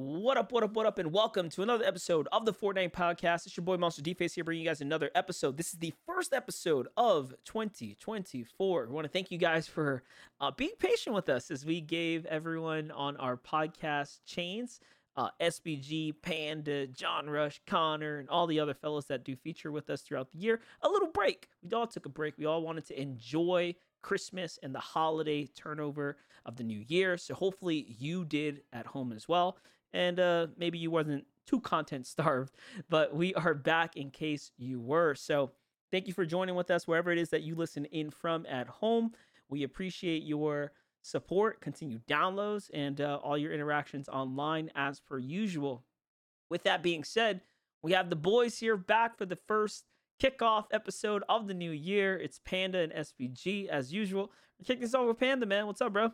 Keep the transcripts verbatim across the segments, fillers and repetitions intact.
What up, what up, what up, and welcome to another episode of the Fortnite Podcast. It's your boy MonsterDface here, bringing you guys another episode. This is the first episode of twenty twenty-four. We want to thank you guys for uh, being patient with us as we gave everyone on our podcast chains, uh, S B G, Panda, John Rush, Connor, and all the other fellas that do feature with us throughout the year, a little break. We all took a break. We all wanted to enjoy Christmas and the holiday turnover of the new year. So hopefully you did at home as well. And uh, maybe you wasn't too content starved, but we are back in case you were. So thank you for joining with us wherever it is that you listen in from at home. We appreciate your support, continued downloads, and uh, all your interactions online as per usual. With that being said, we have the boys here back for the first kickoff episode of the new year. It's Panda and S V G as usual. We're kicking this off with Panda, man. What's up, bro?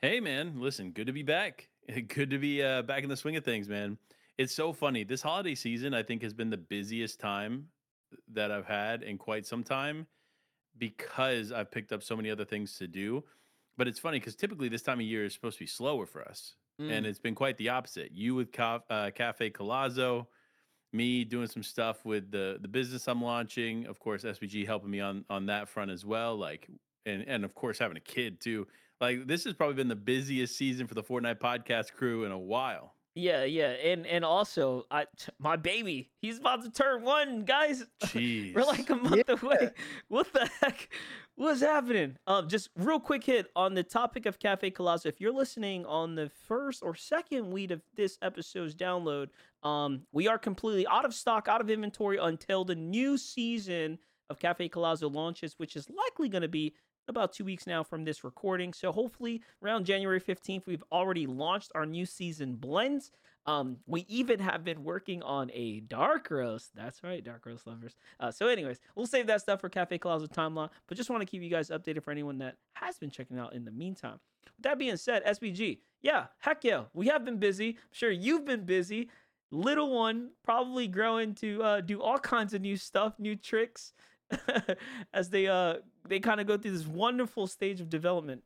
Hey, man. Listen, good to be back. Good to be uh, back in the swing of things, man. It's so funny. This holiday season, I think, has been the busiest time that I've had in quite some time because I've picked up so many other things to do. But it's funny because typically this time of year is supposed to be slower for us. Mm. And it's been quite the opposite. You with co- uh, Cafe Collazo, me doing some stuff with the, the business I'm launching. Of course, S B G helping me on, on that front as well. Like, and, and of course, having a kid, too. Like, this has probably been the busiest season for the Fortnite Podcast crew in a while. Yeah, yeah. And and also, I, t- my baby, he's about to turn one, guys. Jeez. We're like a month yeah. away. What the heck? What's happening? Um, just real quick hit on the topic of Cafe Collazo. If you're listening on the first or second week of this episode's download, um, we are completely out of stock, out of inventory until the new season of Cafe Collazo launches, which is likely going to be about two weeks now from this recording. So hopefully around January fifteenth, we've already launched our new season blends. Um, we even have been working on a dark roast. That's right, dark roast lovers. Uh, so anyways, we'll save that stuff for Cafe Collazo timeline, but just want to keep you guys updated for anyone that has been checking out in the meantime. With that being said, S B G, yeah, heck yeah, we have been busy. I'm sure you've been busy. Little one probably growing to uh, do all kinds of new stuff, new tricks, as they uh they kind of go through this wonderful stage of development.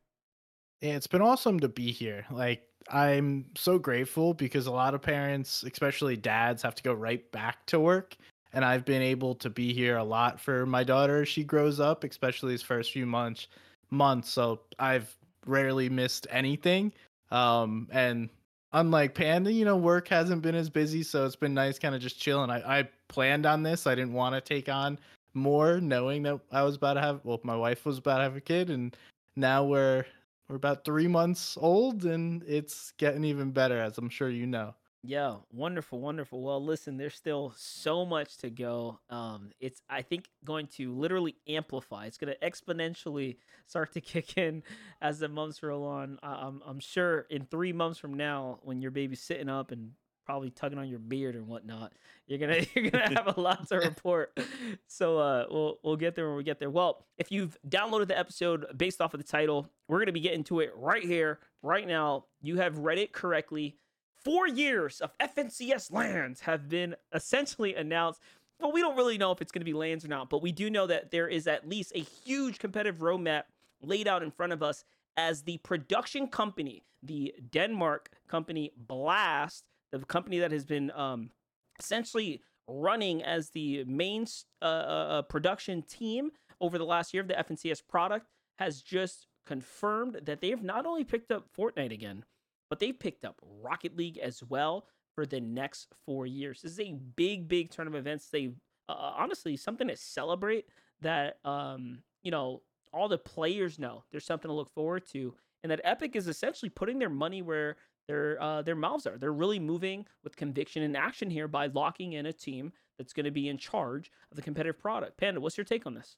Yeah, it's been awesome to be here. Like, I'm so grateful because a lot of parents, especially dads, have to go right back to work, and I've been able to be here a lot for my daughter. She grows up, especially these first few months months so I've rarely missed anything. Um and unlike Panda, you know, work hasn't been as busy, so it's been nice kind of just chilling. I, I planned on this. I didn't want to take on more, knowing that I was about to have, well, my wife was about to have a kid, and now we're we're about three months old, and it's getting even better, as I'm sure you know. Yeah, wonderful, wonderful. Well, listen, there's still so much to go. Um, it's, I think, going to literally amplify. It's going to exponentially start to kick in as the months roll on. I'm, I'm sure in three months from now, when your baby's sitting up and probably tugging on your beard and whatnot, you're gonna you're gonna have a lot to report. So uh, we'll we'll get there when we get there. Well, if you've downloaded the episode based off of the title, we're gonna be getting to it right here, right now. You have read it correctly. Four years of F N C S lands have been essentially announced. Well, we don't really know if it's gonna be lands or not, but we do know that there is at least a huge competitive roadmap laid out in front of us as the production company, the Denmark company Blast, the company that has been um, essentially running as the main uh, uh, production team over the last year of the F N C S product, has just confirmed that they have not only picked up Fortnite again, but they picked up Rocket League as well for the next four years. This is a big, big turn of events. They uh, honestly, something to celebrate that, um, you know, all the players know there's something to look forward to, and that Epic is essentially putting their money where Their uh, their mouths are. They're really moving with conviction and action here by locking in a team that's going to be in charge of the competitive product. Panda, what's your take on this?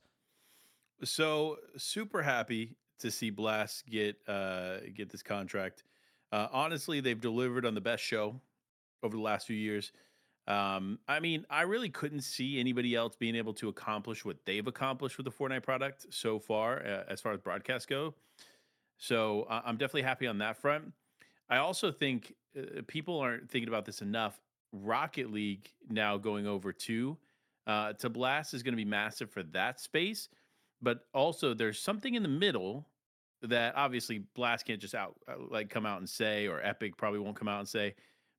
So super happy to see Blast get uh, get this contract. Uh, honestly, they've delivered on the best show over the last few years. Um, I mean, I really couldn't see anybody else being able to accomplish what they've accomplished with the Fortnite product so far, uh, as far as broadcasts go. So uh, I'm definitely happy on that front. I also think uh, people aren't thinking about this enough. Rocket League now going over to uh, to Blast is going to be massive for that space, but also there's something in the middle that obviously Blast can't just out like come out and say, or Epic probably won't come out and say,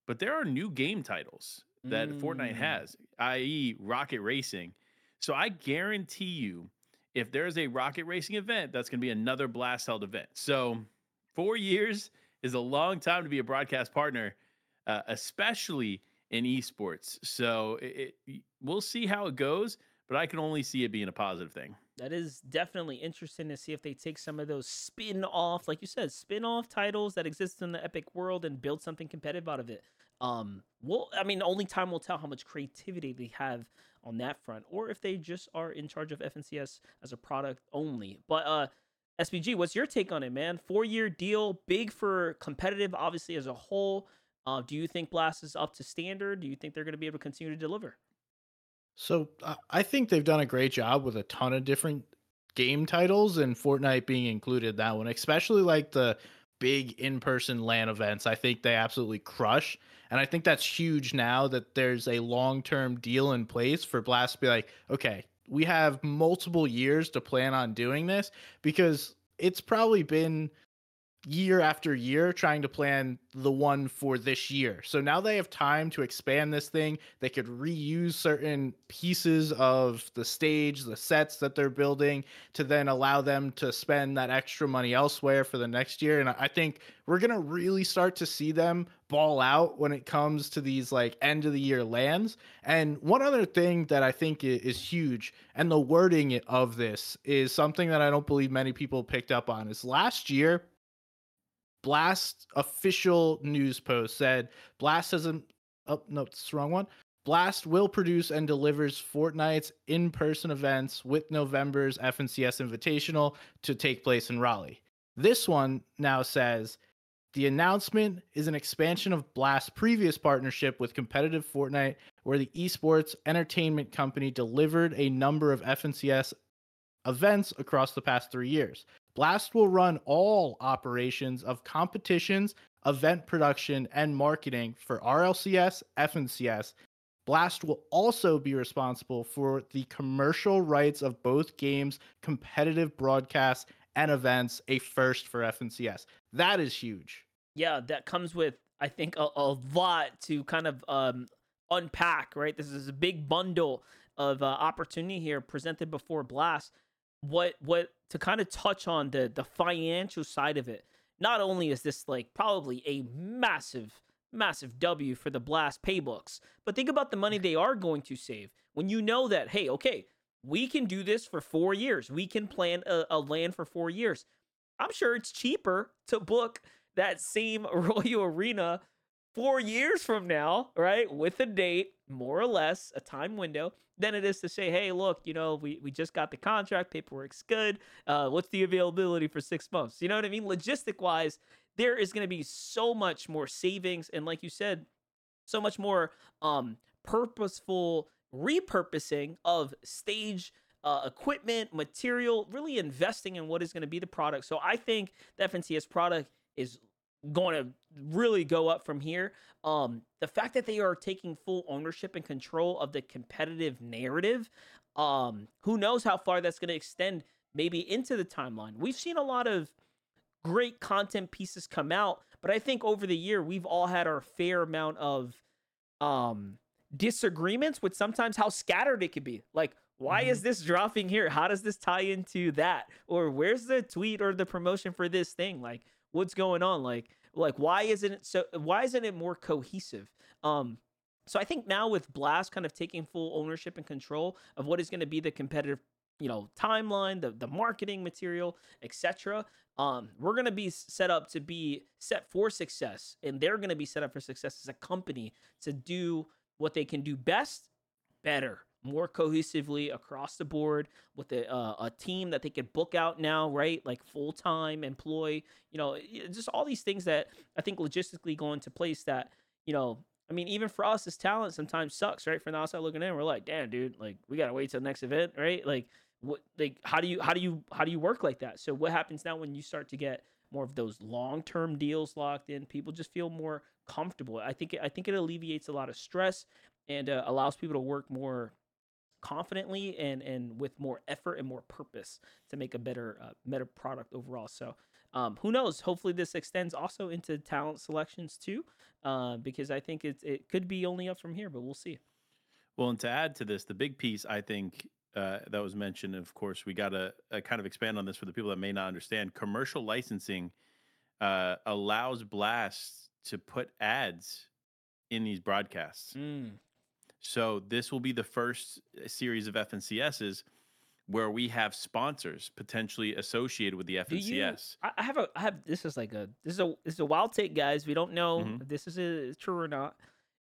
but there are new game titles that mm. Fortnite has, that is. Rocket Racing. So I guarantee you, if there's a Rocket Racing event, that's going to be another Blast held event. So four years is a long time to be a broadcast partner, uh, especially in esports. So it, it, we'll see how it goes, but I can only see it being a positive thing. That is definitely interesting to see if they take some of those spin-off, like you said, spin-off titles that exist in the Epic world and build something competitive out of it. Um, well, I mean, only time will tell how much creativity they have on that front, or if they just are in charge of F N C S as a product only. But uh, S B G, what's your take on it, man? Four-year deal, big for competitive, obviously, as a whole. Uh, do you think Blast is up to standard? Do you think they're going to be able to continue to deliver? So uh, I think they've done a great job with a ton of different game titles, and Fortnite being included in that one, especially like the big in-person LAN events. I think they absolutely crush. And I think that's huge now that there's a long-term deal in place for Blast to be like, okay, we have multiple years to plan on doing this, because it's probably been year after year trying to plan the one for this year. So now they have time to expand this thing. They could reuse certain pieces of the stage, the sets that they're building, to then allow them to spend that extra money elsewhere for the next year. And I think we're going to really start to see them ball out when it comes to these like end of the year lands. And one other thing that I think is huge, and the wording of this is something that I don't believe many people picked up on, is last year, Blast official news post said Blast hasn't, oh no, it's the wrong one. Blast will produce and delivers Fortnite's in-person events with November's F N C S Invitational to take place in Raleigh. This one now says the announcement is an expansion of Blast's previous partnership with competitive Fortnite, where the esports entertainment company delivered a number of F N C S events across the past three years. Blast will run all operations of competitions, event production, and marketing for R L C S, F N C S. Blast will also be responsible for the commercial rights of both games, competitive broadcasts, and events, a first for F N C S. That is huge. Yeah, that comes with, I think, a, a lot to kind of um, unpack, right? This is a big bundle of uh, opportunity here presented before Blast. What what to kind of touch on the the financial side of it. Not only is this like probably a massive massive W for the Blast paybooks, but think about the money they are going to save when you know that, hey, okay, we can do this for four years. We can plan a, a LAN for four years. I'm sure it's cheaper to book that same Royal Arena four years from now, right, with a date, more or less, a time window, than it is to say, hey, look, you know, we, we just got the contract, paperwork's good, uh, what's the availability for six months? You know what I mean? Logistic-wise, there is going to be so much more savings, and like you said, so much more um, purposeful repurposing of stage uh, equipment, material, really investing in what is going to be the product. So I think the F N C S product is going to really go up from here. Um, the fact that they are taking full ownership and control of the competitive narrative, um, who knows how far that's going to extend maybe into the timeline. We've seen a lot of great content pieces come out, but I think over the year, we've all had our fair amount of um, disagreements with sometimes how scattered it could be. Like, why mm-hmm. is this dropping here? How does this tie into that? Or where's the tweet or the promotion for this thing? Like, what's going on? Like, like, why isn't it so, why isn't it more cohesive? Um, so I think now with Blast kind of taking full ownership and control of what is going to be the competitive, you know, timeline, the, the marketing material, et cetera, um, we're going to be set up to be set for success, and they're going to be set up for success as a company to do what they can do best, better, more cohesively across the board, with a, uh, a team that they could book out now, right? Like full-time employee, you know, just all these things that I think logistically go into place that, you know, I mean, even for us as talent sometimes sucks, right? From the outside looking in, we're like, damn, dude, like we got to wait till next event, right? Like what, like, how do you, how do you, how do you work like that? So what happens now when you start to get more of those long-term deals locked in, people just feel more comfortable. I think, I think it alleviates a lot of stress and uh, allows people to work more confidently and and with more effort and more purpose to make a better uh, meta product overall. So um, who knows? Hopefully this extends also into talent selections too, uh, because I think it, it could be only up from here, but we'll see. Well, and to add to this, the big piece, I think, uh, that was mentioned, of course, we got to uh, kind of expand on this for the people that may not understand. Commercial licensing uh, allows Blast to put ads in these broadcasts. Mm. So this will be the first series of F N C S's where we have sponsors potentially associated with the F N C S. You, I have a, I have, this is like a, this is a, this is a wild take, guys. We don't know mm-hmm. if this is, a, is true or not.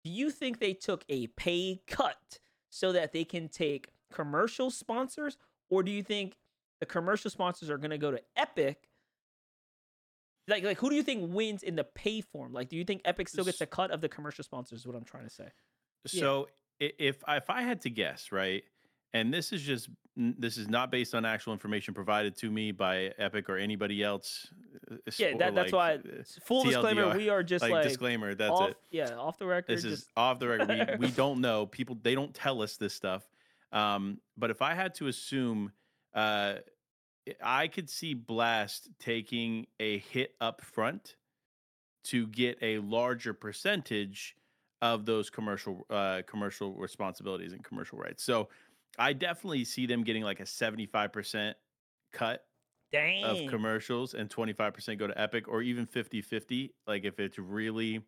Do you think they took a pay cut so that they can take commercial sponsors, or do you think the commercial sponsors are going to go to Epic? Like, like who do you think wins in the pay form? Like, do you think Epic still gets a cut of the commercial sponsors is what I'm trying to say. So yeah. if, if I had to guess, right, and this is just, this is not based on actual information provided to me by Epic or anybody else. Yeah, that, that's like, why. I, full T L D R, disclaimer, we are just like, like disclaimer. That's off, it. Yeah, off the record. This just... is off the record. We, we don't know. People, they don't tell us this stuff. Um, but if I had to assume, uh, I could see Blast taking a hit up front to get a larger percentage of those commercial uh, commercial responsibilities and commercial rights. So. I definitely see them getting like a seventy-five percent cut Dang. Of commercials and twenty-five percent go to Epic, or even fifty-fifty, like if it's really,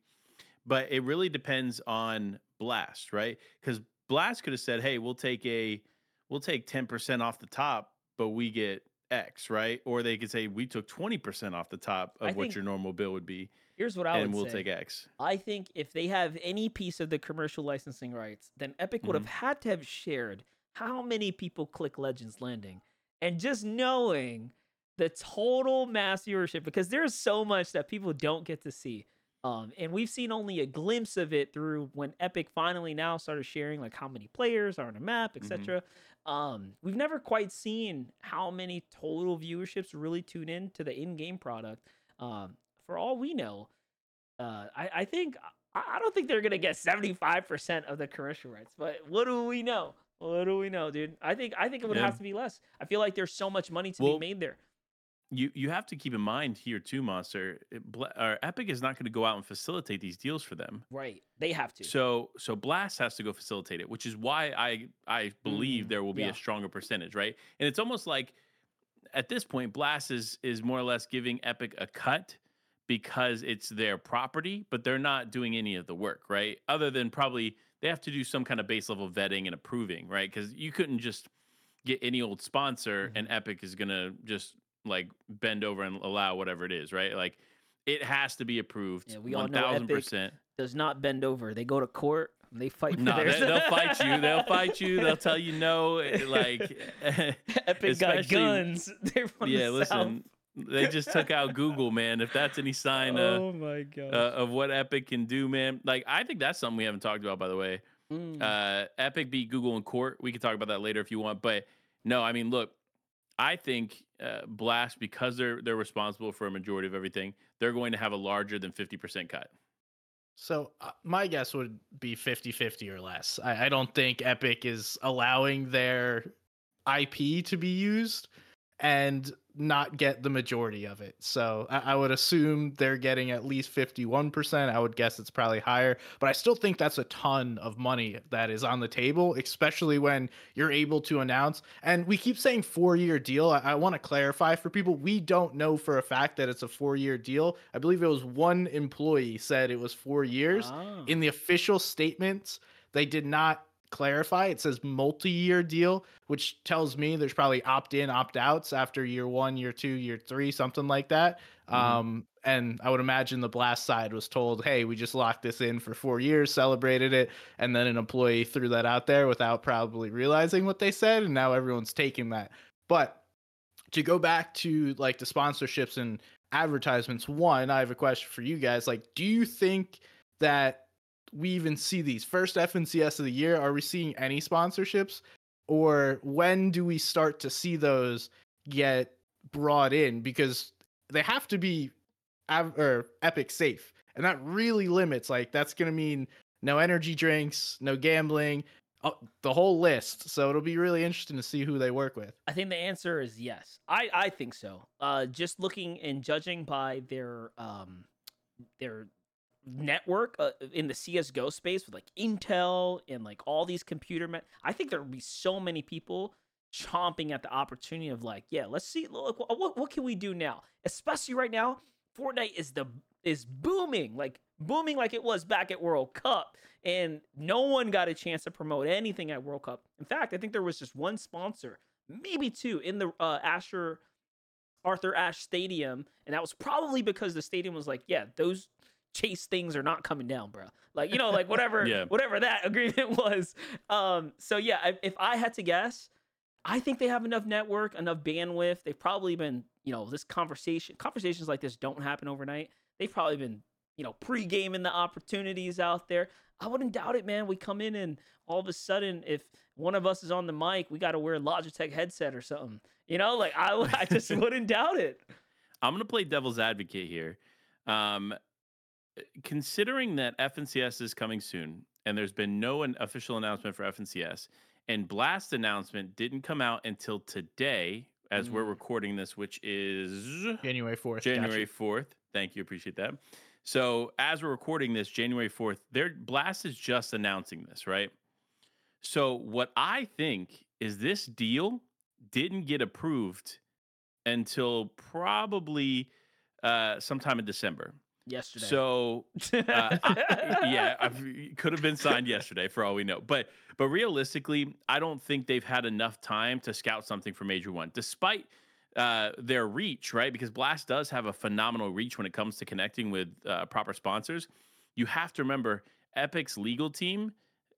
but it really depends on Blast, right? Because Blast could have said, hey, we'll take a, we'll take ten percent off the top, but we get X, right? Or they could say, we took twenty percent off the top of I what think, your normal bill would be. Here's what I and would we'll say. And we'll take X. I think if they have any piece of the commercial licensing rights, then Epic would mm-hmm. have had to have shared how many people click Legends Landing, and just knowing the total mass viewership, because there's so much that people don't get to see. Um, and we've seen only a glimpse of it through when Epic finally now started sharing like how many players are on a map, et cetera. Mm-hmm. Um, we've never quite seen how many total viewerships really tune in to the in-game product. Um, for all we know, uh, I, I think, I don't think they're going to get seventy-five percent of the commercial rights, but what do we know? What do we know, dude? I think I think it would yeah. have to be less. I feel like there's so much money to well, be made there. You you have to keep in mind here too, Monster. It, Bla- or Epic is not going to go out and facilitate these deals for them. Right, they have to. So so Blast has to go facilitate it, which is why I I believe mm, there will be yeah. a stronger percentage, right? And it's almost like at this point, Blast is is more or less giving Epic a cut because it's their property, but they're not doing any of the work, right? Other than probably. They have to do some kind of base level vetting and approving, right? Because you couldn't just get any old sponsor mm-hmm. and Epic is going to just like bend over and allow whatever it is, right? Like it has to be approved. Yeah, we all know Epic does not bend over. They go to court. They fight. No, nah, they, they'll fight you. They'll fight you. They'll tell you no. Like Epic got guns. They're from yeah, the listen. South. They just took out Google, man. If that's any sign of, oh my God. Uh, of what Epic can do, man. Like, I think that's something we haven't talked about, by the way. Mm. Uh, Epic beat Google in court. We can talk about that later if you want. But no, I mean, look, I think uh, Blast, because they're they're responsible for a majority of everything, they're going to have a larger than fifty percent cut. So uh, my guess would be fifty-fifty or less. I, I don't think Epic is allowing their I P to be used and not get the majority of it. So I, I would assume they're getting at least fifty-one percent. I would guess it's probably higher, but I still think that's a ton of money that is on the table, especially when you're able to announce. And we keep saying four-year deal. I, I want to clarify for people, we don't know for a fact that it's a four-year deal. I believe it was one employee said it was four years. Oh. In the official statements, they did not clarify. It says multi-year deal, which tells me there's probably opt-in, opt-outs after year one, year two, year three, something like that. Mm-hmm. Um, and I would imagine the Blast side was told, hey, we just locked this in for four years, celebrated it. And then an employee threw that out there without probably realizing what they said. And now everyone's taking that. But to go back to like the sponsorships and advertisements, one, I have a question for you guys. Like, do you think that we even see these first F N C S of the year? Are we seeing any sponsorships, or when do we start to see those get brought in? Because they have to be av- or Epic safe, and that really limits, like that's going to mean no energy drinks, no gambling, Oh, the whole list. So it'll be really interesting to see who they work with. I think the answer is yes. I, I think so. Uh, just looking and judging by their um their network uh, in the C S G O space with like Intel and like all these computer men, I think there would be so many people chomping at the opportunity of like, yeah, let's see, look, what what can we do now? Especially right now, Fortnite is the is booming, like booming like it was back at World Cup, and no one got a chance to promote anything at World Cup. In fact, I think there was just one sponsor, maybe two, in the uh, Asher, Arthur Ashe Stadium, and that was probably because the stadium was like, yeah, those Chase things are not coming down, bro. Like, you know, like whatever, yeah. whatever that agreement was. Um, so yeah, I, if I had to guess, I think they have enough network, enough bandwidth. They've probably been, you know, this conversation, conversations like this don't happen overnight. They've probably been, you know, pre-gaming the opportunities out there. I wouldn't doubt it, man. We come in and all of a sudden, if one of us is on the mic, we got to wear a Logitech headset or something. You know, like I, I just wouldn't doubt it. I'm going to play devil's advocate here. Um, considering that F N C S is coming soon and there's been no an official announcement for F N C S, and Blast announcement didn't come out until today as mm. we're recording this, which is January fourth. January fourth. Thank you. Appreciate that. So as we're recording this, January fourth, their Blast is just announcing this, right? So what I think is this deal didn't get approved until probably uh, sometime in December. Yesterday. So uh, I, yeah, I could have been signed yesterday for all we know. But but realistically, I don't think they've had enough time to scout something for Major One, despite uh, their reach, right? Because Blast does have a phenomenal reach when it comes to connecting with uh, proper sponsors. You have to remember, Epic's legal team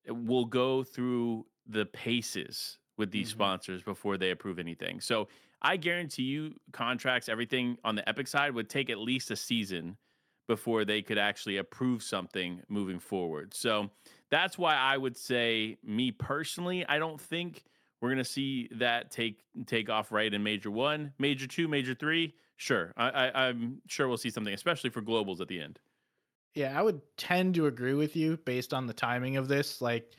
will go through the paces with these mm-hmm. sponsors before they approve anything. So I guarantee you, contracts, everything on the Epic side would take at least a season before they could actually approve something moving forward. So that's why I would say, me personally, I don't think we're going to see that take take off right in Major One, Major Two, Major Three. Sure, I, I, I'm sure we'll see something, especially for globals at the end. Yeah, I would tend to agree with you based on the timing of this. Like,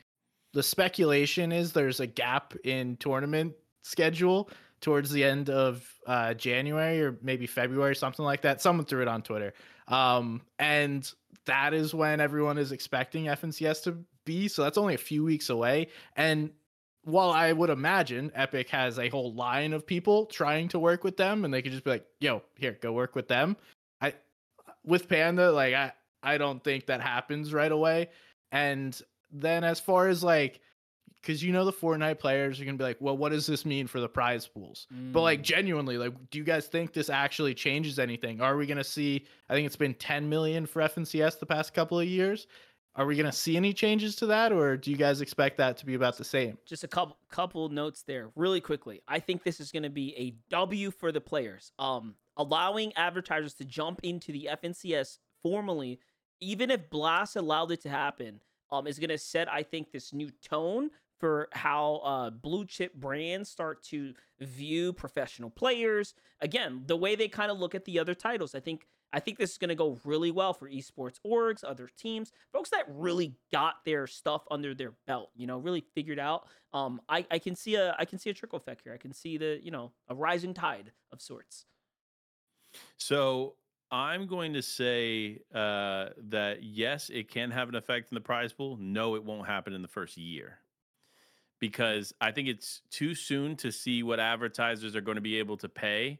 the speculation is there's a gap in tournament schedule towards the end of uh, January or maybe February, something like that. Someone threw it on Twitter. Um, and that is when everyone is expecting F N C S to be. So that's only a few weeks away. And while I would imagine Epic has a whole line of people trying to work with them and they could just be like, yo, here, go work with them. I, with Panda, like, I, I don't think that happens right away. And then as far as like, because you know the Fortnite players are going to be like, well, what does this mean for the prize pools? Mm. But like genuinely, like, do you guys think this actually changes anything? Are we going to see, I think it's been ten million for F N C S the past couple of years. Are we going to see any changes to that? Or do you guys expect that to be about the same? Just a couple couple notes there really quickly. I think this is going to be a W for the players. Um, allowing advertisers to jump into the F N C S formally, even if Blast allowed it to happen, um, is going to set, I think, this new tone for how uh, blue chip brands start to view professional players. Again, the way they kind of look at the other titles. I think I think this is going to go really well for esports orgs, other teams, folks that really got their stuff under their belt, you know, really figured out. Um, I, I can see a I can see a trickle effect here. I can see the, you know, a rising tide of sorts. So I'm going to say uh, that, yes, it can have an effect in the prize pool. No, it won't happen in the first year, because I think it's too soon to see what advertisers are going to be able to pay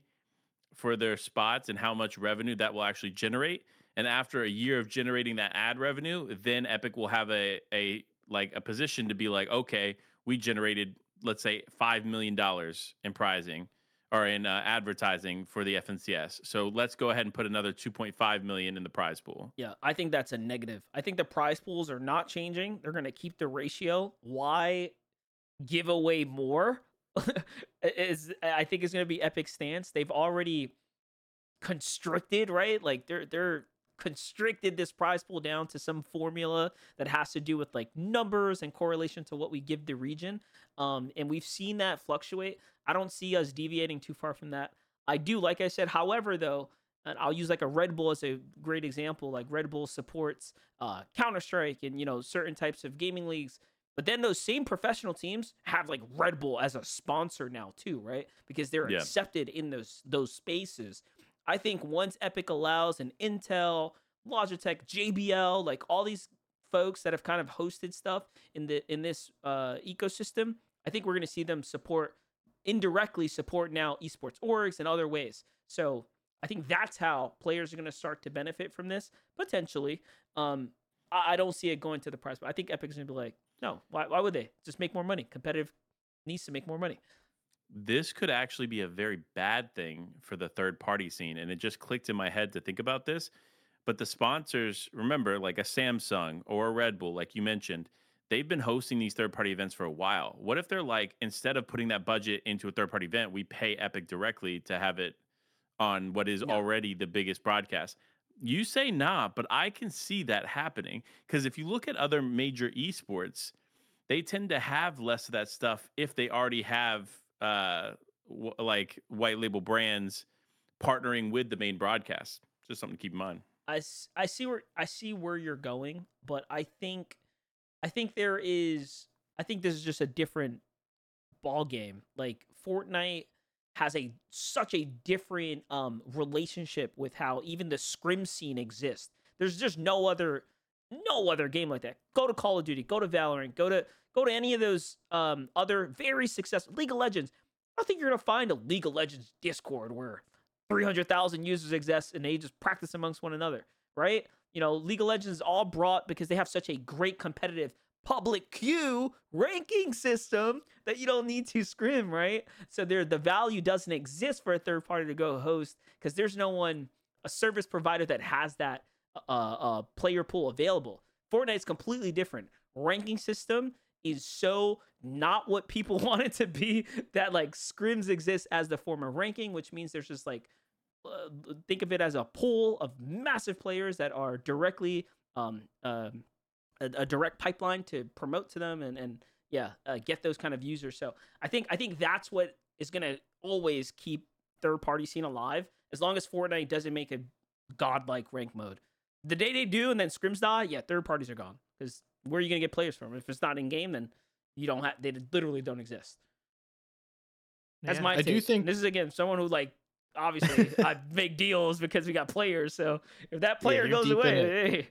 for their spots and how much revenue that will actually generate. And after a year of generating that ad revenue, then Epic will have a, a like a position to be like, okay, we generated, let's say, five million dollars in prizing or in uh, advertising for the F N C S. So let's go ahead and put another two point five million dollars in the prize pool. Yeah, I think that's a negative. I think the prize pools are not changing. They're going to keep the ratio. Why give away more is I think is going to be Epic's stance. They've already constricted, right? Like they're they're constricted this prize pool down to some formula that has to do with like numbers and correlation to what we give the region. Um, and we've seen that fluctuate. I don't see us deviating too far from that. I do, like I said, however, though, and I'll use like a Red Bull as a great example. Like Red Bull supports uh Counter-Strike and, you know, certain types of gaming leagues. But then those same professional teams have like Red Bull as a sponsor now too, right? Because they're yeah. accepted in those those spaces. I think once Epic allows and Intel, Logitech, J B L, like all these folks that have kind of hosted stuff in the in this uh, ecosystem, I think we're going to see them support indirectly support now esports orgs and other ways. So I think that's how players are going to start to benefit from this potentially. Um, I, I don't see it going to the prize, but I think Epic's going to be like, no, why, why would they? Just make more money. Competitive needs to make more money. This could actually be a very bad thing for the third party scene. And it just clicked in my head to think about this. But the sponsors, remember, like a Samsung or a Red Bull, like you mentioned, they've been hosting these third party events for a while. What if they're like, instead of putting that budget into a third party event, we pay Epic directly to have it on what is yeah. already the biggest broadcast? You say nah, but I can see that happening, because if you look at other major esports, they tend to have less of that stuff if they already have uh, w- like white label brands partnering with the main broadcast. Just something to keep in mind. I, I see where I see where you're going, but I think I think there is I think this is just a different ball game. Like Fortnite has a such a different um, relationship with how even the scrim scene exists. There's just no other no other game like that. Go to Call of Duty, go to Valorant, go to go to any of those um, other very successful League of Legends. I don't think you're gonna find a League of Legends Discord where three hundred thousand users exist and they just practice amongst one another, right? You know, League of Legends is all brought because they have such a great competitive public queue ranking system that you don't need to scrim, right? So there, the value doesn't exist for a third party to go host, because there's no one, a service provider that has that uh, uh, player pool available. Fortnite's completely different. Ranking system is so not what people want it to be that like scrims exist as the form of ranking, which means there's just like, uh, think of it as a pool of massive players that are directly, um, uh, A, a direct pipeline to promote to them and and yeah uh, get those kind of users. So I think I think that's what is going to always keep third party scene alive, as long as Fortnite doesn't make a godlike rank mode. The day they do and then scrims die, yeah, third parties are gone, because where are you going to get players from if it's not in game? Then you don't have, they literally don't exist. That's yeah, my I take. do think this is again someone who like obviously I make deals because we got players. So if that player yeah, goes away.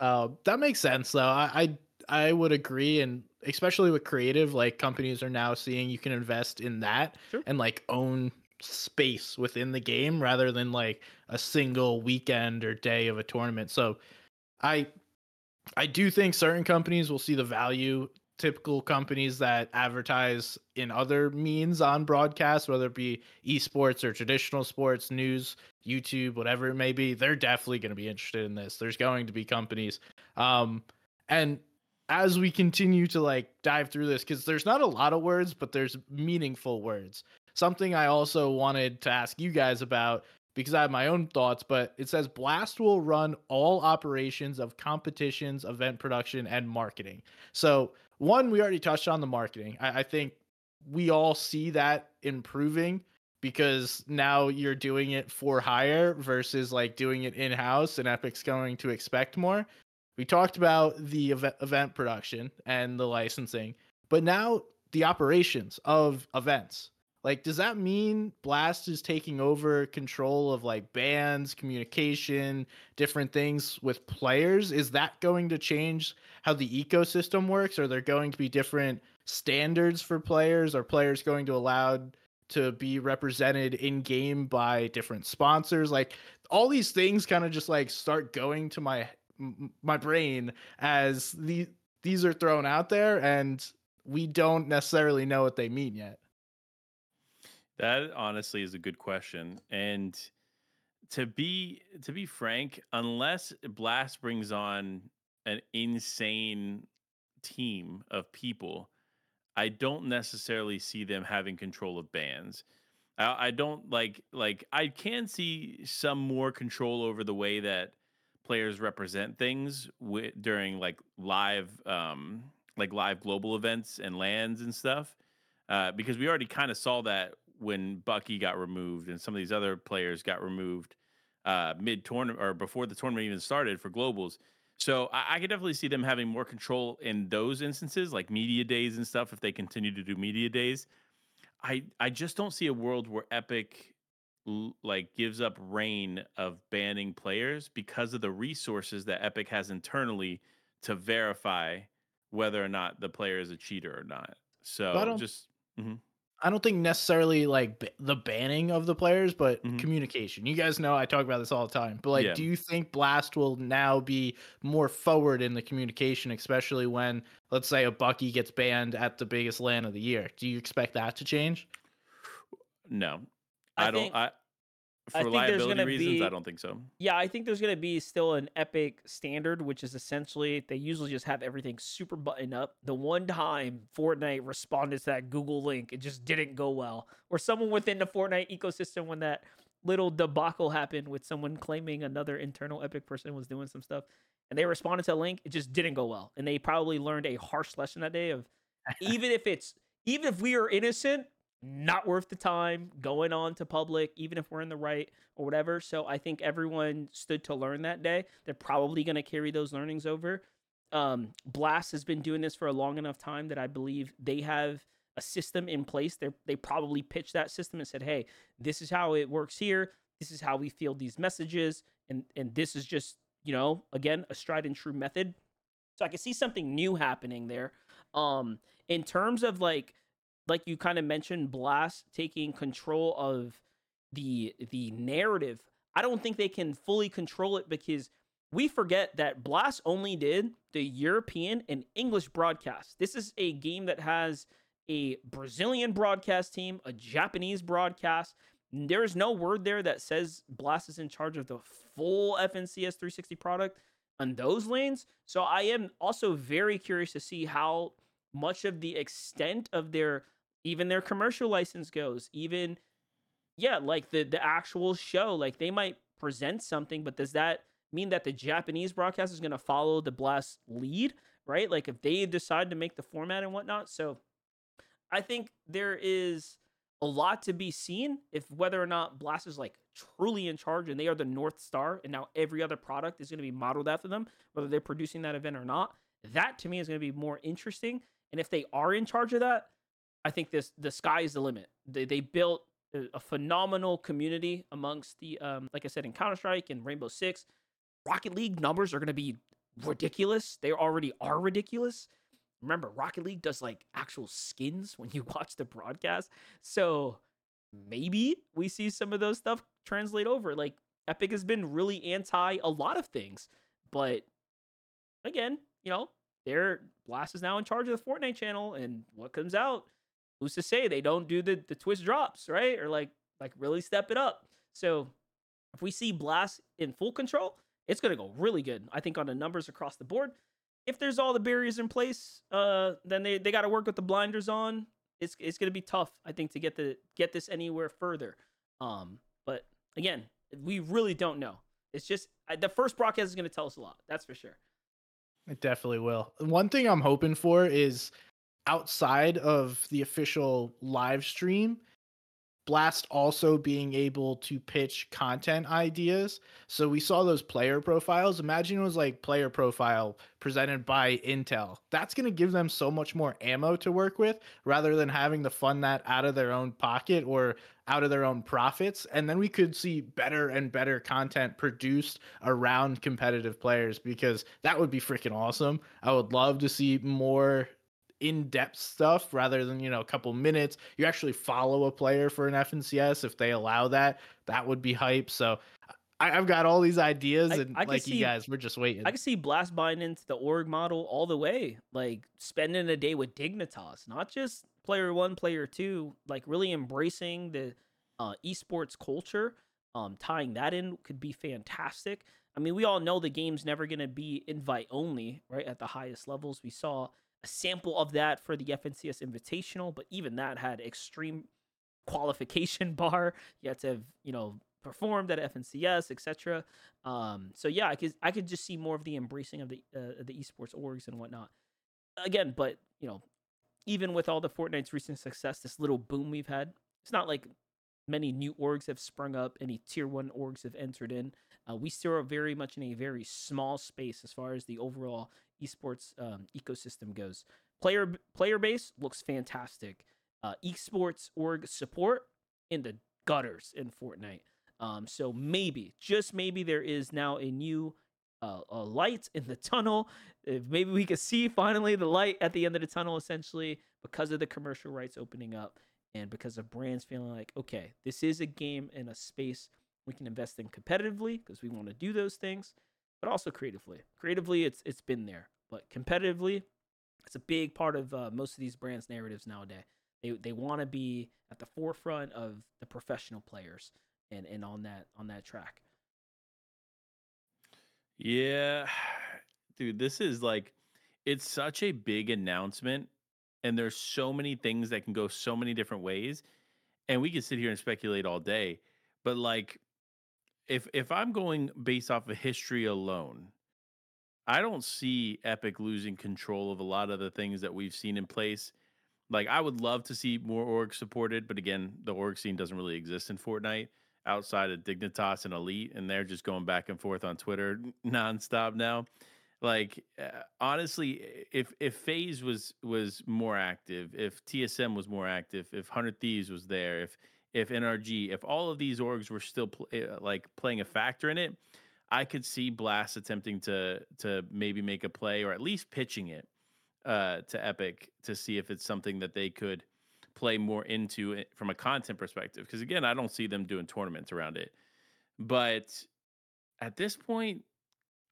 Uh, that makes sense, though. I, I I would agree, and especially with creative, like companies are now seeing you can invest in that sure. and like own space within the game rather than like a single weekend or day of a tournament. So, I I do think certain companies will see the value. Typical companies that advertise in other means on broadcast, whether it be esports or traditional sports, news, YouTube, whatever it may be, they're definitely going to be interested in this. There's going to be companies. Um, and as we continue to like dive through this, because there's not a lot of words, but there's meaningful words. Something I also wanted to ask you guys about, because I have my own thoughts, but it says Blast will run all operations of competitions, event production, and marketing. So one, we already touched on the marketing. I, I think we all see that improving, because now you're doing it for hire versus like doing it in-house, and Epic's going to expect more. We talked about the ev- event production and the licensing, but now the operations of events. Like, does that mean Blast is taking over control of like bands, communication, different things with players? Is that going to change how the ecosystem works? Are there going to be different standards for players? Are players going to allowed to be represented in game by different sponsors? Like, all these things kind of just like start going to my my brain as the, these are thrown out there, and we don't necessarily know what they mean yet. That honestly is a good question. And to be to be frank, unless Blast brings on an insane team of people, I don't necessarily see them having control of bands. I, I don't like like I can see some more control over the way that players represent things with, during like live um, like live global events and LANs and stuff, uh, because we already kind of saw that when Bucky got removed and some of these other players got removed uh, mid tournament or before the tournament even started for globals. So I, I could definitely see them having more control in those instances, like media days and stuff, if they continue to do media days. I, I just don't see a world where Epic like gives up reign of banning players because of the resources that Epic has internally to verify whether or not the player is a cheater or not. So I don't, just mm-hmm. I don't think necessarily like b- the banning of the players, but mm-hmm. communication. You guys know I talk about this all the time, but like, yeah. do you think Blast will now be more forward in the communication, especially when, let's say, a Bucky gets banned at the biggest LAN of the year? Do you expect that to change? No. I, I don't think, I for I liability reasons be, I don't think so. Yeah, I think there's gonna be still an Epic standard, which is essentially they usually just have everything super buttoned up. The one time Fortnite responded to that Google link, it just didn't go well. Or someone within the Fortnite ecosystem, when that little debacle happened with someone claiming another internal Epic person was doing some stuff and they responded to a link, it just didn't go well. And they probably learned a harsh lesson that day of even if it's even if we are innocent, not worth the time going on to public, even if we're in the right or whatever. So I think everyone stood to learn that day. They're probably going to carry those learnings over. Um, Blast has been doing this for a long enough time that I believe they have a system in place. They they probably pitched that system and said, hey, this is how it works here. This is how we field these messages. And, and this is just, you know, again, a tried and true method. So I can see something new happening there. Um, in terms of like, like you kind of mentioned, Blast taking control of the the narrative. I don't think they can fully control it because we forget that Blast only did the European and English broadcast. This is a game that has a Brazilian broadcast team, a Japanese broadcast. There is no word there that says Blast is in charge of the full F N C S three sixty product on those lanes. So I am also very curious to see how much of the extent of their even their commercial license goes, even yeah like the the actual show. Like they might present something, but does that mean that the Japanese broadcast is going to follow the Blast lead, right? Like if they decide to make the format and whatnot. So I think there is a lot to be seen if whether or not Blast is like truly in charge and they are the North Star, and now every other product is going to be modeled after them, whether they're producing that event or not. That to me is going to be more interesting. And if they are in charge of that, I think this the sky is the limit. They they built a phenomenal community amongst the, um, like I said, in Counter-Strike and Rainbow Six. Rocket League numbers are going to be ridiculous. They already are ridiculous. Remember, Rocket League does like actual skins when you watch the broadcast. So maybe we see some of those stuff translate over. Like Epic has been really anti a lot of things. But again, you know, Their Blast is now in charge of the Fortnite channel, and what comes out, who's to say they don't do the, the twist drops, right? Or like like really step it up. So if we see Blast in full control, it's going to go really good, I think, on the numbers across the board. If there's all the barriers in place, uh, then they, they got to work with the blinders on. It's it's going to be tough, I think, to get the get this anywhere further. Um, but again, we really don't know. It's just the first broadcast is going to tell us a lot. That's for sure. It definitely will. One thing I'm hoping for is outside of the official live stream, Blast also being able to pitch content ideas. So we saw those player profiles. Imagine it was like player profile presented by Intel. That's going to give them so much more ammo to work with rather than having to fund that out of their own pocket or out of their own profits. And then we could see better and better content produced around competitive players, because that would be freaking awesome. I would love to see more in-depth stuff rather than, you know, a couple minutes. You actually follow a player for an F N C S if they allow that. That would be hype. So I, I've got all these ideas, I, and I like see, you guys, we're just waiting. I can see Blast buying into the org model all the way, like spending a day with Dignitas, not just player one, player two, like really embracing the uh, esports culture. Um, tying that in could be fantastic. I mean, we all know the game's never going to be invite only, right? At the highest levels, we saw a sample of that for the F N C S Invitational, but even that had extreme qualification bar. You had to have, you know, performed at F N C S, et cetera. Um, so yeah, I could I could just see more of the embracing of the uh, the esports orgs and whatnot. Again, but you know, even with all the Fortnite's recent success, this little boom we've had, it's not like many new orgs have sprung up, any tier one orgs have entered in. Uh, we still are very much in a very small space as far as the overall esports um, ecosystem goes. Player player base looks fantastic. Uh, esports org support in the gutters in Fortnite. Um, so maybe, just maybe, there is now a new uh, a light in the tunnel. If maybe we can see finally the light at the end of the tunnel, essentially, because of the commercial rights opening up and because of brands feeling like, okay, this is a game in a space we can invest in competitively because we want to do those things, but also creatively. Creatively, it's it's been there, but competitively, it's a big part of uh, most of these brands' narratives nowadays. They they want to be at the forefront of the professional players. And, and on that on that track. Yeah, dude, this is like, it's such a big announcement, and there's so many things that can go so many different ways, and we could sit here and speculate all day. But like, if if I'm going based off of history alone, I don't see Epic losing control of a lot of the things that we've seen in place. Like, I would love to see more org supported, but again, the org scene doesn't really exist in Fortnite outside of Dignitas and Elite, and they're just going back and forth on Twitter nonstop now. Like, uh, honestly, if if FaZe was was more active, if T S M was more active, if Hundred Thieves was there, if if N R G, if all of these orgs were still pl- like playing a factor in it, I could see Blast attempting to to maybe make a play or at least pitching it uh, to Epic to see if it's something that they could play more into it from a content perspective, because again, I don't see them doing tournaments around it. But at this point,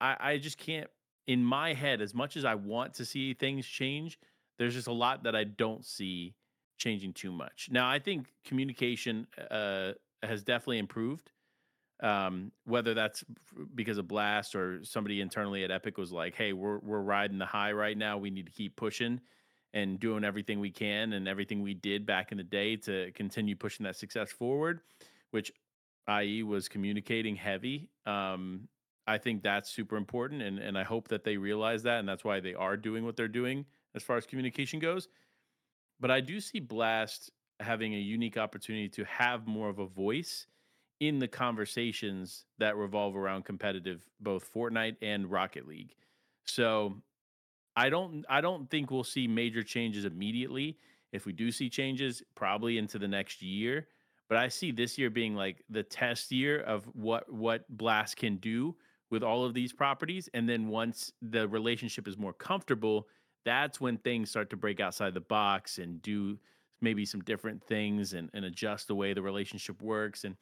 I, I just can't, in my head, as much as I want to see things change, there's just a lot that I don't see changing too much. Now, I think communication uh, has definitely improved, um, whether that's because of Blast or somebody internally at Epic was like, hey, we're we're riding the high right now. We need to keep pushing and doing everything we can and everything we did back in the day to continue pushing that success forward, which, that is, was communicating heavy. Um, I think that's super important, and and I hope that they realize that, and that's why they are doing what they're doing as far as communication goes. But I do see Blast having a unique opportunity to have more of a voice in the conversations that revolve around competitive, both Fortnite and Rocket League. So I don't I don't think we'll see major changes immediately. If we do see changes, probably into the next year. But I see this year being like the test year of what, what Blast can do with all of these properties. And then once the relationship is more comfortable, that's when things start to break outside the box and do maybe some different things and, and adjust the way the relationship works. And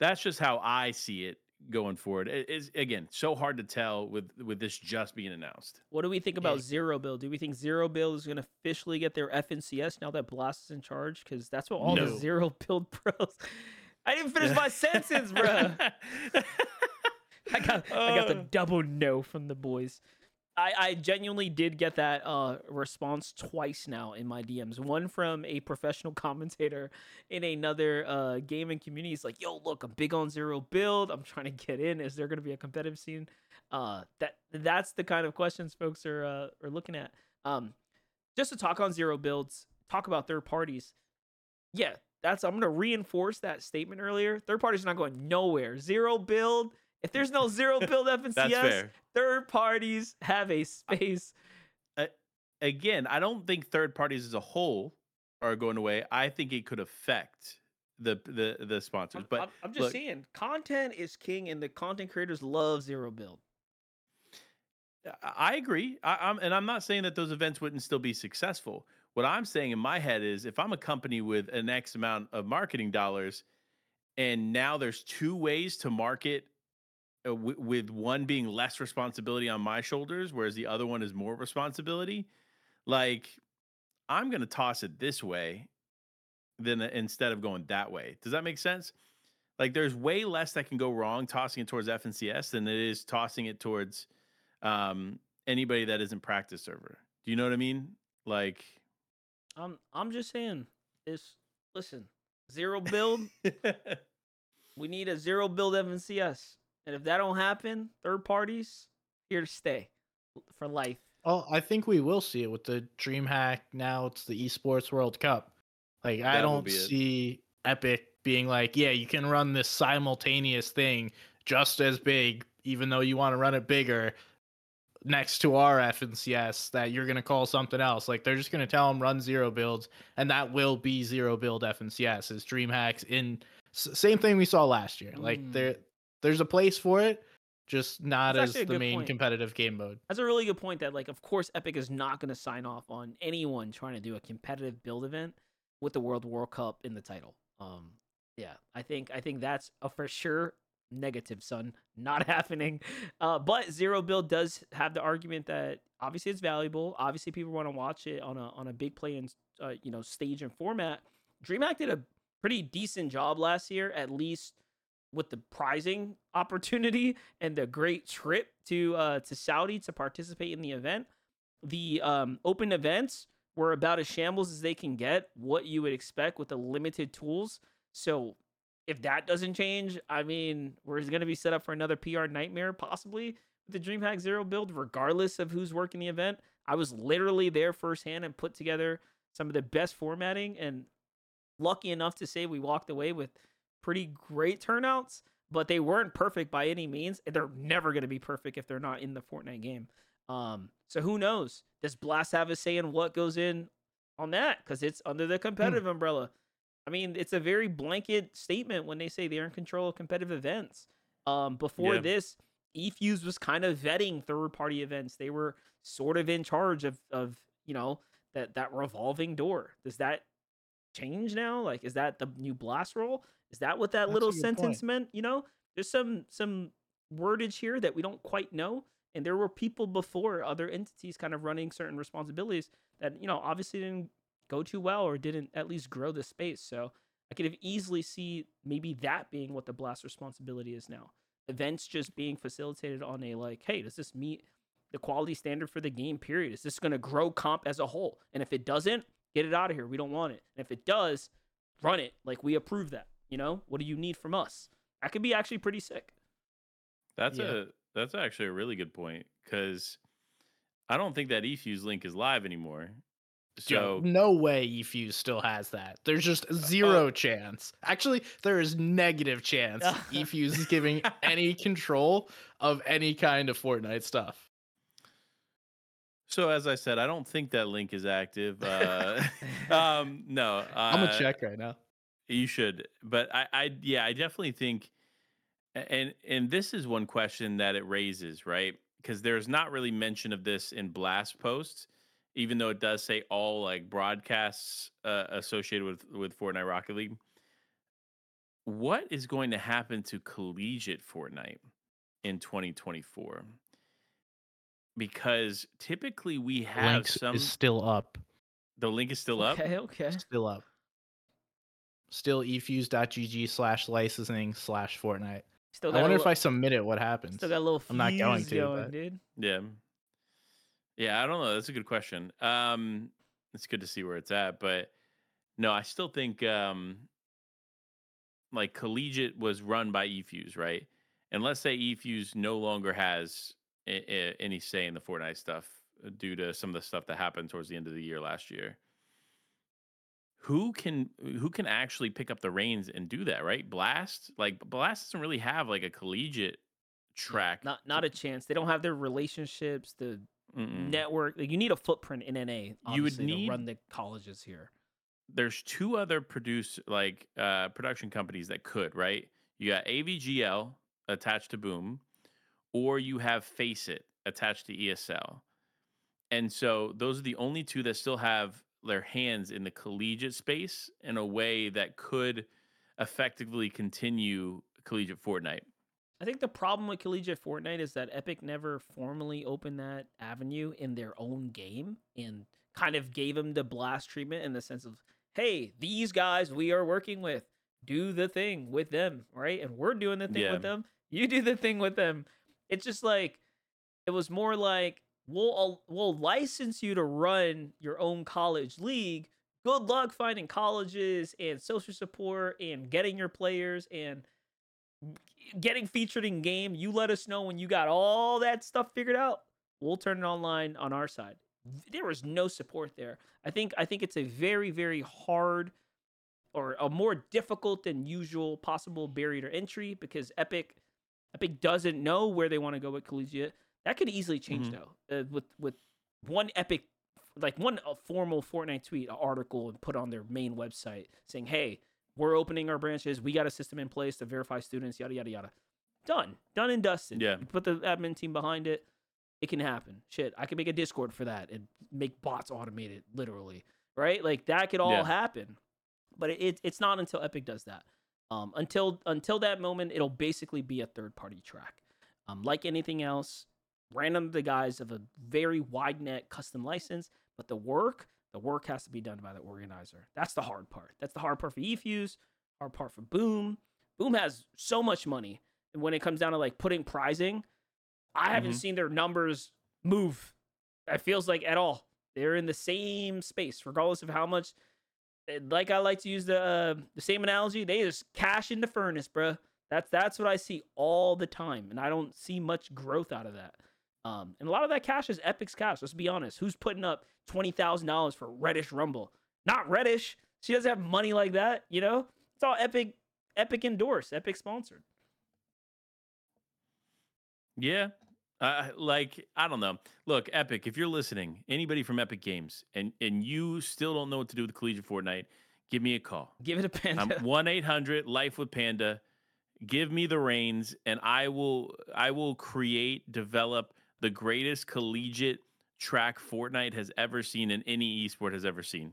that's just how I see it going forward. It is, again, so hard to tell with with this just being announced. What do we think about Zero Build? Do we think Zero Build is going to officially get their F N C S now that Blast is in charge? Because that's what all no. the Zero Build pros. I didn't finish my sentence, bro. I got uh, I got the double no from the boys. I, I genuinely did get that uh, response twice now in my D Ms. One from a professional commentator in another uh, gaming community. He's like, yo, look, I'm big on Zero Build. I'm trying to get in. Is there going to be a competitive scene? Uh, that That's the kind of questions folks are uh, are looking at. Um, just to talk on Zero Builds, talk about third parties. Yeah, that's I'm going to reinforce that statement earlier. Third parties are not going nowhere. Zero Build. If there's no Zero Build F N C S, third parties have a space. Uh, again, I don't think third parties as a whole are going away. I think it could affect the the, the sponsors. I'm, but I'm, I'm just look, saying, content is king, and the content creators love Zero Build. I agree, I, I'm, and I'm not saying that those events wouldn't still be successful. What I'm saying in my head is, if I'm a company with an X amount of marketing dollars, and now there's two ways to market. With one being less responsibility on my shoulders, whereas the other one is more responsibility. Like, I'm going to toss it this way than instead of going that way. Does that make sense? Like, there's way less that can go wrong tossing it towards F N C S than it is tossing it towards um, anybody that isn't practice server. Do you know what I mean? Like, I'm, I'm just saying this. Listen, Zero Build. We need a Zero Build F N C S. And if that don't happen, third parties here to stay for life. Oh, I think we will see it with the DreamHack. Now it's the Esports World Cup. Like, that I don't see it. Epic being like, yeah, you can run this simultaneous thing just as big, even though you want to run it bigger, next to our F N C S that you're going to call something else. Like, they're just going to tell them run zero builds, and that will be zero build F N C S. Is DreamHack's in same thing we saw last year. Like, mm. there there's a place for it, just not That's as the main point. competitive game mode. That's a really good point that, like, of course, Epic is not going to sign off on anyone trying to do a competitive build event with the World War Cup in the title. Um, yeah, I think I think that's a for sure negative, son. Not happening. Uh, but zero build does have the argument that obviously it's valuable. Obviously, people want to watch it on a on a big play and uh, you know stage and format. DreamHack did a pretty decent job last year, at least with the prizing opportunity and the great trip to uh, to Saudi to participate in the event. The um, open events were about as shambles as they can get, what you would expect with the limited tools. So if that doesn't change, I mean, we're going to be set up for another P R nightmare, possibly, with the DreamHack Zero build, regardless of who's working the event. I was literally there firsthand and put together some of the best formatting, and lucky enough to say we walked away with pretty great turnouts, but they weren't perfect by any means. They're never going to be perfect if they're not in the Fortnite game. Um, so who knows? Does Blast have a say in what goes in on that? Because it's under the competitive hmm. umbrella. I mean, it's a very blanket statement when they say they're in control of competitive events. Um, before yeah. this, E-Fuse was kind of vetting third-party events. They were sort of in charge of, of you know, that, that revolving door. Does that change now? Like, is that the new Blast role? Is that what that That's little sentence point. meant? You know, there's some some wordage here that we don't quite know. And there were people before, other entities kind of running certain responsibilities that, you know, obviously didn't go too well or didn't at least grow the space. So I could have easily see maybe that being what the Blast responsibility is now. Events just being facilitated on a, like, hey, does this meet the quality standard for the game, period? Is this going to grow comp as a whole? And if it doesn't, get it out of here. We don't want it. And if it does, run it. Like, we approve that. You know, what do you need from us? That could be actually pretty sick. That's yeah. a that's actually a really good point, because I don't think that E-Fuse link is live anymore. So Dude, no way E-Fuse still has that. There's just zero uh, chance. Actually, there is negative chance E-Fuse is giving any control of any kind of Fortnite stuff. So as I said, I don't think that link is active. Uh, um, no, uh, I'm gonna check right now. You should, but I, I, yeah, I definitely think, and and this is one question that it raises, right? Because there's not really mention of this in Blast posts, even though it does say all, like, broadcasts uh, associated with, with Fortnite Rocket League. What is going to happen to collegiate Fortnite in twenty twenty-four? Because typically we have Link's some... is still up. The link is still up? Okay, okay. Still up. Still efuse.gg slash licensing slash Fortnite. I wonder little... if I submit it, what happens? Still got a little fuse I'm not going to, going, but... dude. Yeah. Yeah, I don't know. That's a good question. Um, it's good to see where it's at, but no, I still think um, like collegiate was run by E-Fuse, right? And let's say E-Fuse no longer has a- a- any say in the Fortnite stuff due to some of the stuff that happened towards the end of the year last year. Who can who can actually pick up the reins and do that, right? Blast, like Blast doesn't really have like a collegiate track. Not not a chance. They don't have their relationships. The Mm-mm. network, like, you need a footprint in N A, you would need to run the colleges here. There's two other produce like uh production companies that could, right? You got A V G L attached to Boom, or you have Face It attached to E S L, and so those are the only two that still have their hands in the collegiate space in a way that could effectively continue collegiate Fortnite. I think the problem with collegiate Fortnite is that Epic never formally opened that avenue in their own game and kind of gave them the Blast treatment in the sense of, hey, these guys we are working with, do the thing with them, right? And we're doing the thing yeah. with them. You do the thing with them. It's just like, it was more like, we'll, we'll license you to run your own college league. Good luck finding colleges and social support and getting your players and getting featured in game. You let us know when you got all that stuff figured out, we'll turn it online on our side. There was no support there. I think I think it's a very, very hard or a more difficult than usual possible barrier to entry, because Epic Epic doesn't know where they want to go with collegiate. That could easily change mm-hmm. though. Uh, with with one Epic, like one a formal Fortnite tweet, an article, and put on their main website saying, "Hey, we're opening our branches. We got a system in place to verify students. Yada yada yada." Done, done and dusted. Yeah. You put the admin team behind it. It can happen. Shit, I can make a Discord for that and make bots automate it, literally. Right? Like that could all yeah. happen. But it, it it's not until Epic does that. Um, until until that moment, it'll basically be a third-party track. Um, like anything else, ran under the guise of a very wide net custom license, but the work, the work has to be done by the organizer. That's the hard part. That's the hard part for E-Fuse, hard part for Boom. Boom has so much money. And when it comes down to like putting prizing, I mm-hmm. haven't seen their numbers move. It feels like at all. They're in the same space, regardless of how much. Like I like to use the uh, the same analogy, they just cash in the furnace, bro. That's that's what I see all the time, and I don't see much growth out of that. Um, and a lot of that cash is Epic's cash. Let's be honest. Who's putting up twenty thousand dollars for Reddish Rumble? Not Reddish. She doesn't have money like that, you know. It's all Epic, Epic endorsed, Epic sponsored. Yeah. Uh, like, I don't know. Look, Epic, if you're listening, anybody from Epic Games, and, and you still don't know what to do with collegiate Fortnite, give me a call. Give it a Panda. I'm one eight hundred Life With Panda. Give me the reins, and I will I will create, develop the greatest collegiate track Fortnite has ever seen and any esport has ever seen.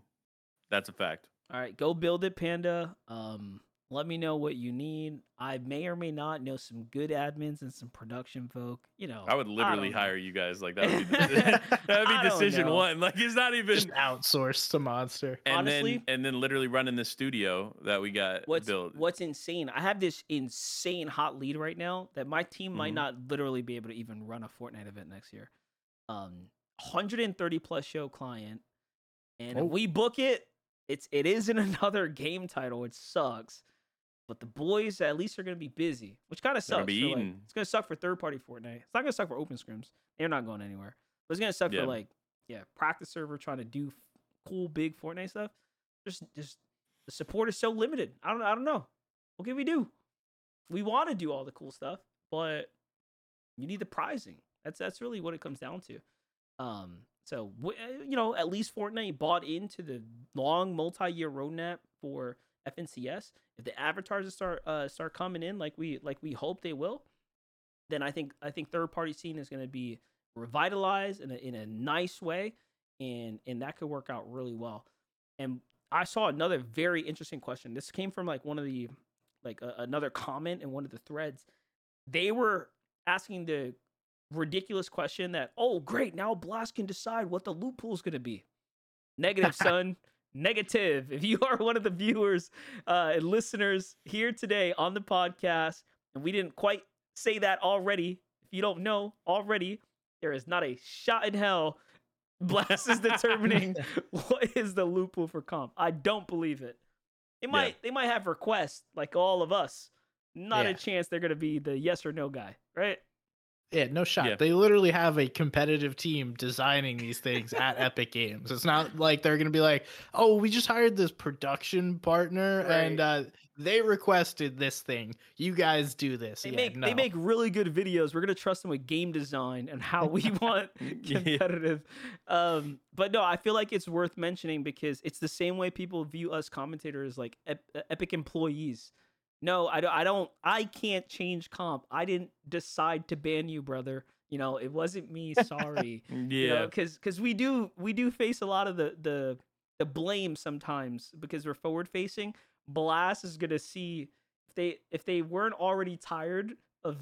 That's a fact. All right, go build it, Panda. Um, let me know what you need. I may or may not know some good admins and some production folk. You know, I would literally I hire you guys. Like that would be, that would be decision one. Like it's not even just outsourced to Monster. And honestly, then and then literally running the studio that we got what's, built. What's insane? I have this insane hot lead right now that my team might mm-hmm. not literally be able to even run a Fortnite event next year. Um, one hundred thirty plus show client, and oh. if we book it. It's it isn't another game title. It sucks. But the boys at least are going to be busy, which kind of sucks. Be like, it's going to suck for third-party Fortnite. It's not going to suck for open scrims. They're not going anywhere. But it's going to suck yeah. for like, yeah, practice server trying to do cool big Fortnite stuff. Just, just the support is so limited. I don't, I don't know. What can we do? We want to do all the cool stuff, but you need the prizing. That's that's really what it comes down to. Um, so you know, at least Fortnite bought into the long multi-year roadmap for F N C S. If the avatars start uh, start coming in like we like we hope they will, then I think I think third party scene is going to be revitalized in a, in a nice way, and and that could work out really well. And I saw another very interesting question. This came from like one of the like uh, another comment in one of the threads. They were asking the ridiculous question that oh great now Blast can decide what the loot pool is going to be. Negative, son. Negative. If you are one of the viewers uh, and listeners here today on the podcast, and we didn't quite say that already, if you don't know already, there is not a shot in hell Blast is determining what is the loot pool for comp. I don't believe it. They might yeah. they might have requests like all of us. Not yeah. a chance they're going to be the yes or no guy, right? Yeah, no shot. Yeah. They literally have a competitive team designing these things at Epic Games. It's not like they're going to be like, oh, we just hired this production partner right. and uh, they requested this thing. You guys do this. They, yeah, make, no. they make really good videos. We're going to trust them with game design and how we want competitive. Yeah. Um, but no, I feel like it's worth mentioning because it's the same way people view us commentators like ep- Epic employees. No, I don't, I don't, I can't change comp. I didn't decide to ban you, brother. You know, it wasn't me. Sorry. yeah. You know, cause, cause we do, we do face a lot of the, the, the blame sometimes because we're forward facing. Blast is going to see if they, if they weren't already tired of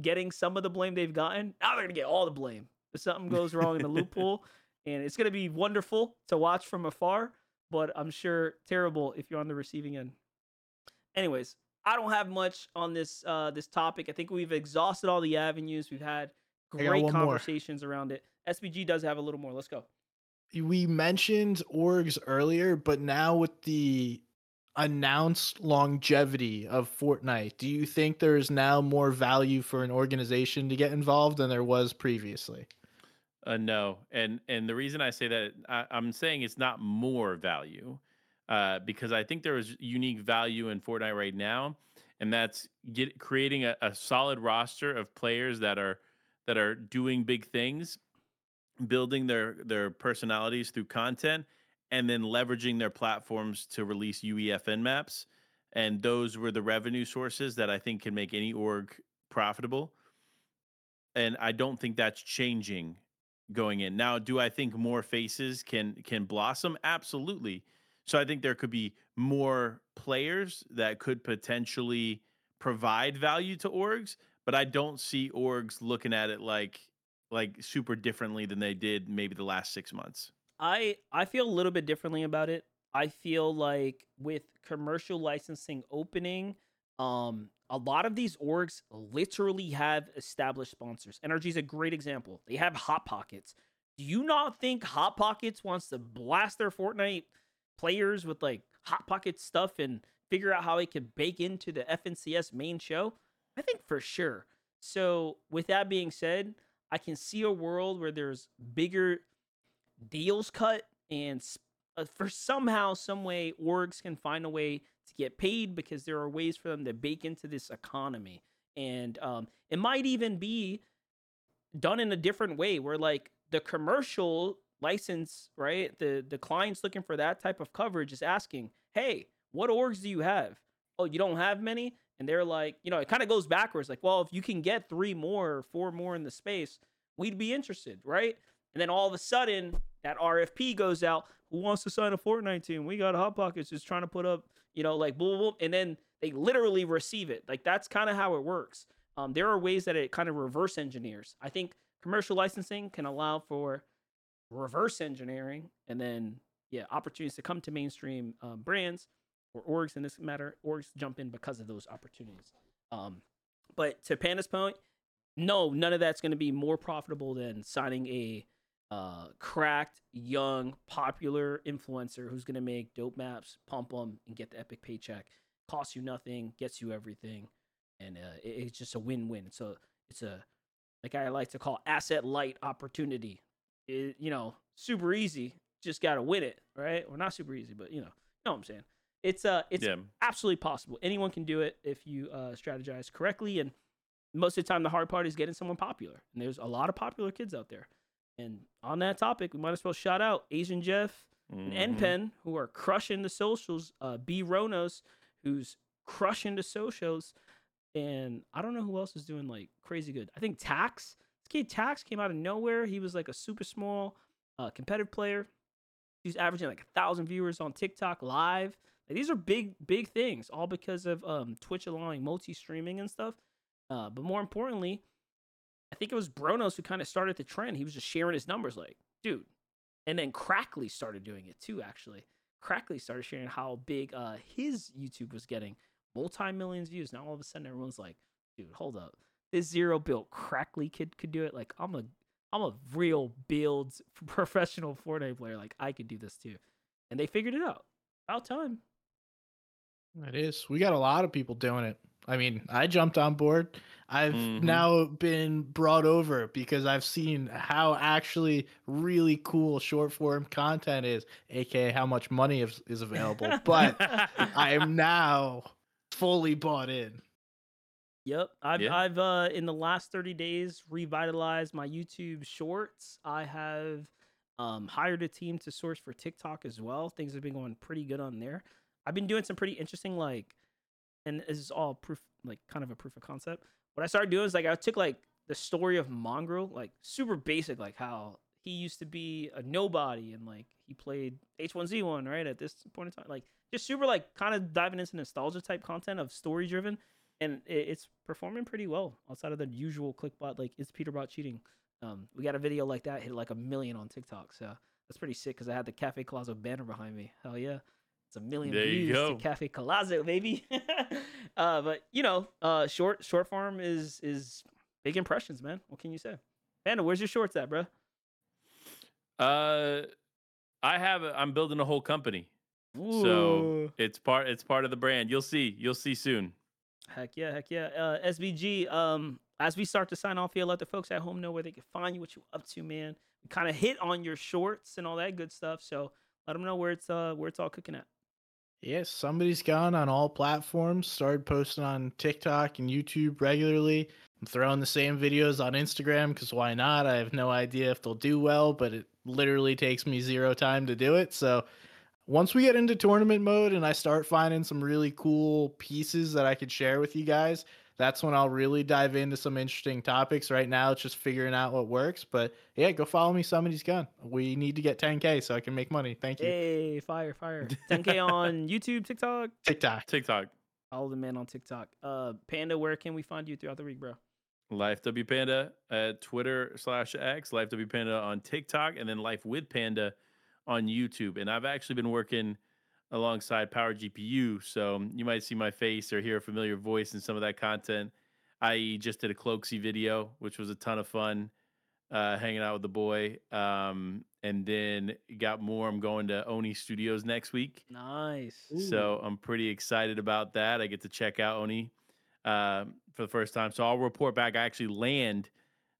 getting some of the blame they've gotten, now they're going to get all the blame. If something goes wrong in the loop pool, and it's going to be wonderful to watch from afar, but I'm sure terrible if you're on the receiving end. Anyways. I don't have much on this uh, this topic. I think we've exhausted all the avenues. We've had great conversations more. around it. S B G does have a little more. Let's go. We mentioned orgs earlier, but now with the announced longevity of Fortnite, do you think there is now more value for an organization to get involved than there was previously? Uh, no. And and the reason I say that, I, I'm saying it's not more value. Uh, because I think there is unique value in Fortnite right now, and that's get, creating a, a solid roster of players that are that are doing big things, building their their personalities through content, and then leveraging their platforms to release U E F N maps. And those were the revenue sources that I think can make any org profitable. And I don't think that's changing going in. Now, do I think more faces can can blossom? Absolutely. So I think there could be more players that could potentially provide value to orgs, but I don't see orgs looking at it like like super differently than they did maybe the last six months. I, I feel a little bit differently about it. I feel like with commercial licensing opening, um, a lot of these orgs literally have established sponsors. N R G is a great example. They have Hot Pockets. Do you not think Hot Pockets wants to blast their Fortnite players with like Hot Pocket stuff and figure out how it could bake into the F N C S main show? I think for sure. So with that being said, I can see a world where there's bigger deals cut and sp- Uh, for somehow, some way, orgs can find a way to get paid because there are ways for them to bake into this economy. And um, it might even be done in a different way where, like, the commercial license, right, the, the client's looking for that type of coverage is asking, hey, what orgs do you have? Oh, you don't have many? And they're like, you know, it kind of goes backwards. Like, well, if you can get three more or four more in the space, we'd be interested, right? And then all of a sudden, that R F P goes out. Who wants to sign a Fortnite team? We got Hot Pockets just trying to put up, you know, like, boom, boom, and then they literally receive it. Like, that's kind of how it works. Um, there are ways that it kind of reverse engineers. I think commercial licensing can allow for reverse engineering and then, yeah, opportunities to come to mainstream uh, brands or orgs in this matter. Orgs jump in because of those opportunities. Um, but to Panda's point, no, none of that's going to be more profitable than signing a Uh, cracked, young, popular influencer who's going to make dope maps, pump them, and get the epic paycheck. Costs you nothing, gets you everything, and uh, it, it's just a win-win. So it's a, like I like to call, asset-light opportunity. It, you know, super easy, just got to win it, right? Well, not super easy, but you know, you know what I'm saying. It's uh, it's yeah. absolutely possible. Anyone can do it if you uh, strategize correctly, and most of the time the hard part is getting someone popular, and there's a lot of popular kids out there. And on that topic, we might as well shout out Asian Jeff mm-hmm. and N P E N, who are crushing the socials, uh, B-Ronos, who's crushing the socials, and I don't know who else is doing, like, crazy good. I think Tax. This kid Tax came out of nowhere. He was, like, a super small uh, competitive player. He was averaging, like, one thousand viewers on TikTok live. Like, these are big, big things, all because of um, Twitch allowing multi-streaming and stuff. Uh, but more importantly, I think it was B-Ronos who kind of started the trend. He was just sharing his numbers like, dude. And then Crackly started doing it too, actually. Crackly started sharing how big uh, his YouTube was getting. Multi-millions views. Now all of a sudden everyone's like, dude, hold up. This zero-built Crackly kid could do it. Like, I'm a I'm a real build professional Fortnite player. Like, I could do this too. And they figured it out. About time. It is. We got a lot of people doing it. I mean, I jumped on board. I've mm-hmm. now been brought over because I've seen how actually really cool short form content is, aka how much money is, is available. But I am now fully bought in. Yep. I've, yeah. I've uh, in the last thirty days, revitalized my YouTube shorts. I have um, hired a team to source for TikTok as well. Things have been going pretty good on there. I've been doing some pretty interesting, like, and this is all proof, like kind of a proof of concept. What I started doing is like I took like the story of Mongrel, like super basic, like how he used to be a nobody and like he played H one Z one, right, at this point in time. Like just super like kind of diving into nostalgia type content of story driven. And it's performing pretty well outside of the usual clickbait, like is Peterbot cheating? Um, we got a video like that hit like a million on TikTok. So that's pretty sick because I had the Cafe Collazo banner behind me. Hell yeah. It's a million there views to Cafe Collazo, baby. uh, but you know, uh, short short form is is big impressions, man. What can you say? Panda, where's your shorts at, bro? Uh, I have. A, I'm building a whole company, Ooh. so it's part. It's part of the brand. You'll see. You'll see soon. Heck yeah, heck yeah. Uh, S V G. Um, as we start to sign off here, let the folks at home know where they can find you, what you up to, man. We kind of hit on your shorts and all that good stuff, so let them know where it's uh where it's all cooking at. Yes, somebody's gone on all platforms, started posting on TikTok and YouTube regularly. I'm throwing the same videos on Instagram because why not? I have no idea if they'll do well, but it literally takes me zero time to do it. So once we get into tournament mode and I start finding some really cool pieces that I could share with you guys, that's when I'll really dive into some interesting topics. Right now, it's just figuring out what works. But yeah, go follow me. Somebody's gone. We need to get ten K so I can make money. Thank you. Hey, fire, fire. ten K on YouTube, TikTok. TikTok. TikTok. All the men on TikTok. Uh, Panda, where can we find you throughout the week, bro? Life W Panda at Twitter slash X, Life W Panda on TikTok, and then Life With Panda on YouTube. And I've actually been working alongside Power G P U, so you might see my face or hear a familiar voice in some of that content. I just did a Cloaksy video, which was a ton of fun, uh, hanging out with the boy, um, and then got more. I'm going to Oni Studios next week. Nice. Ooh. So I'm pretty excited about that. I get to check out Oni uh, for the first time, so I'll report back. I actually land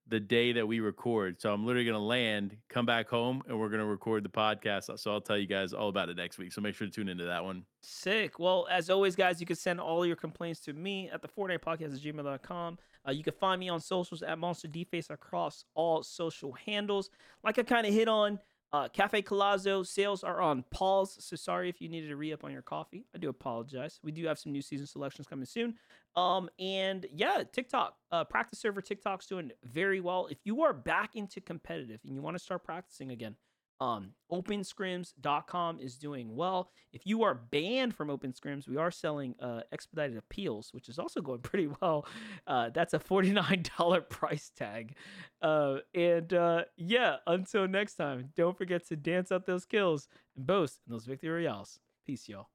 the day that we record, so I'm literally going to land, come back home, and we're going to record the podcast. So I'll tell you guys all about it next week, so make sure to tune into that one. Sick. Well, as always, guys, you can send all your complaints to me at the Fortnite Podcast at gmail dot com. Uh, you can find me on socials at MonsterDface across all social handles. Like I kind of hit on, uh, Cafe Collazo sales are on pause, so sorry if you needed to re-up on your coffee. I do apologize. We do have some new season selections coming soon. Um, and yeah, TikTok, uh, practice server TikTok's doing very well. If you are back into competitive and you want to start practicing again, um, open scrims dot com is doing well. If you are banned from OpenScrims, we are selling, uh, expedited appeals, which is also going pretty well. Uh, that's a forty-nine dollars price tag. Uh, and, uh, yeah, until next time, don't forget to dance out those kills and boast in those victory royales. Peace, y'all.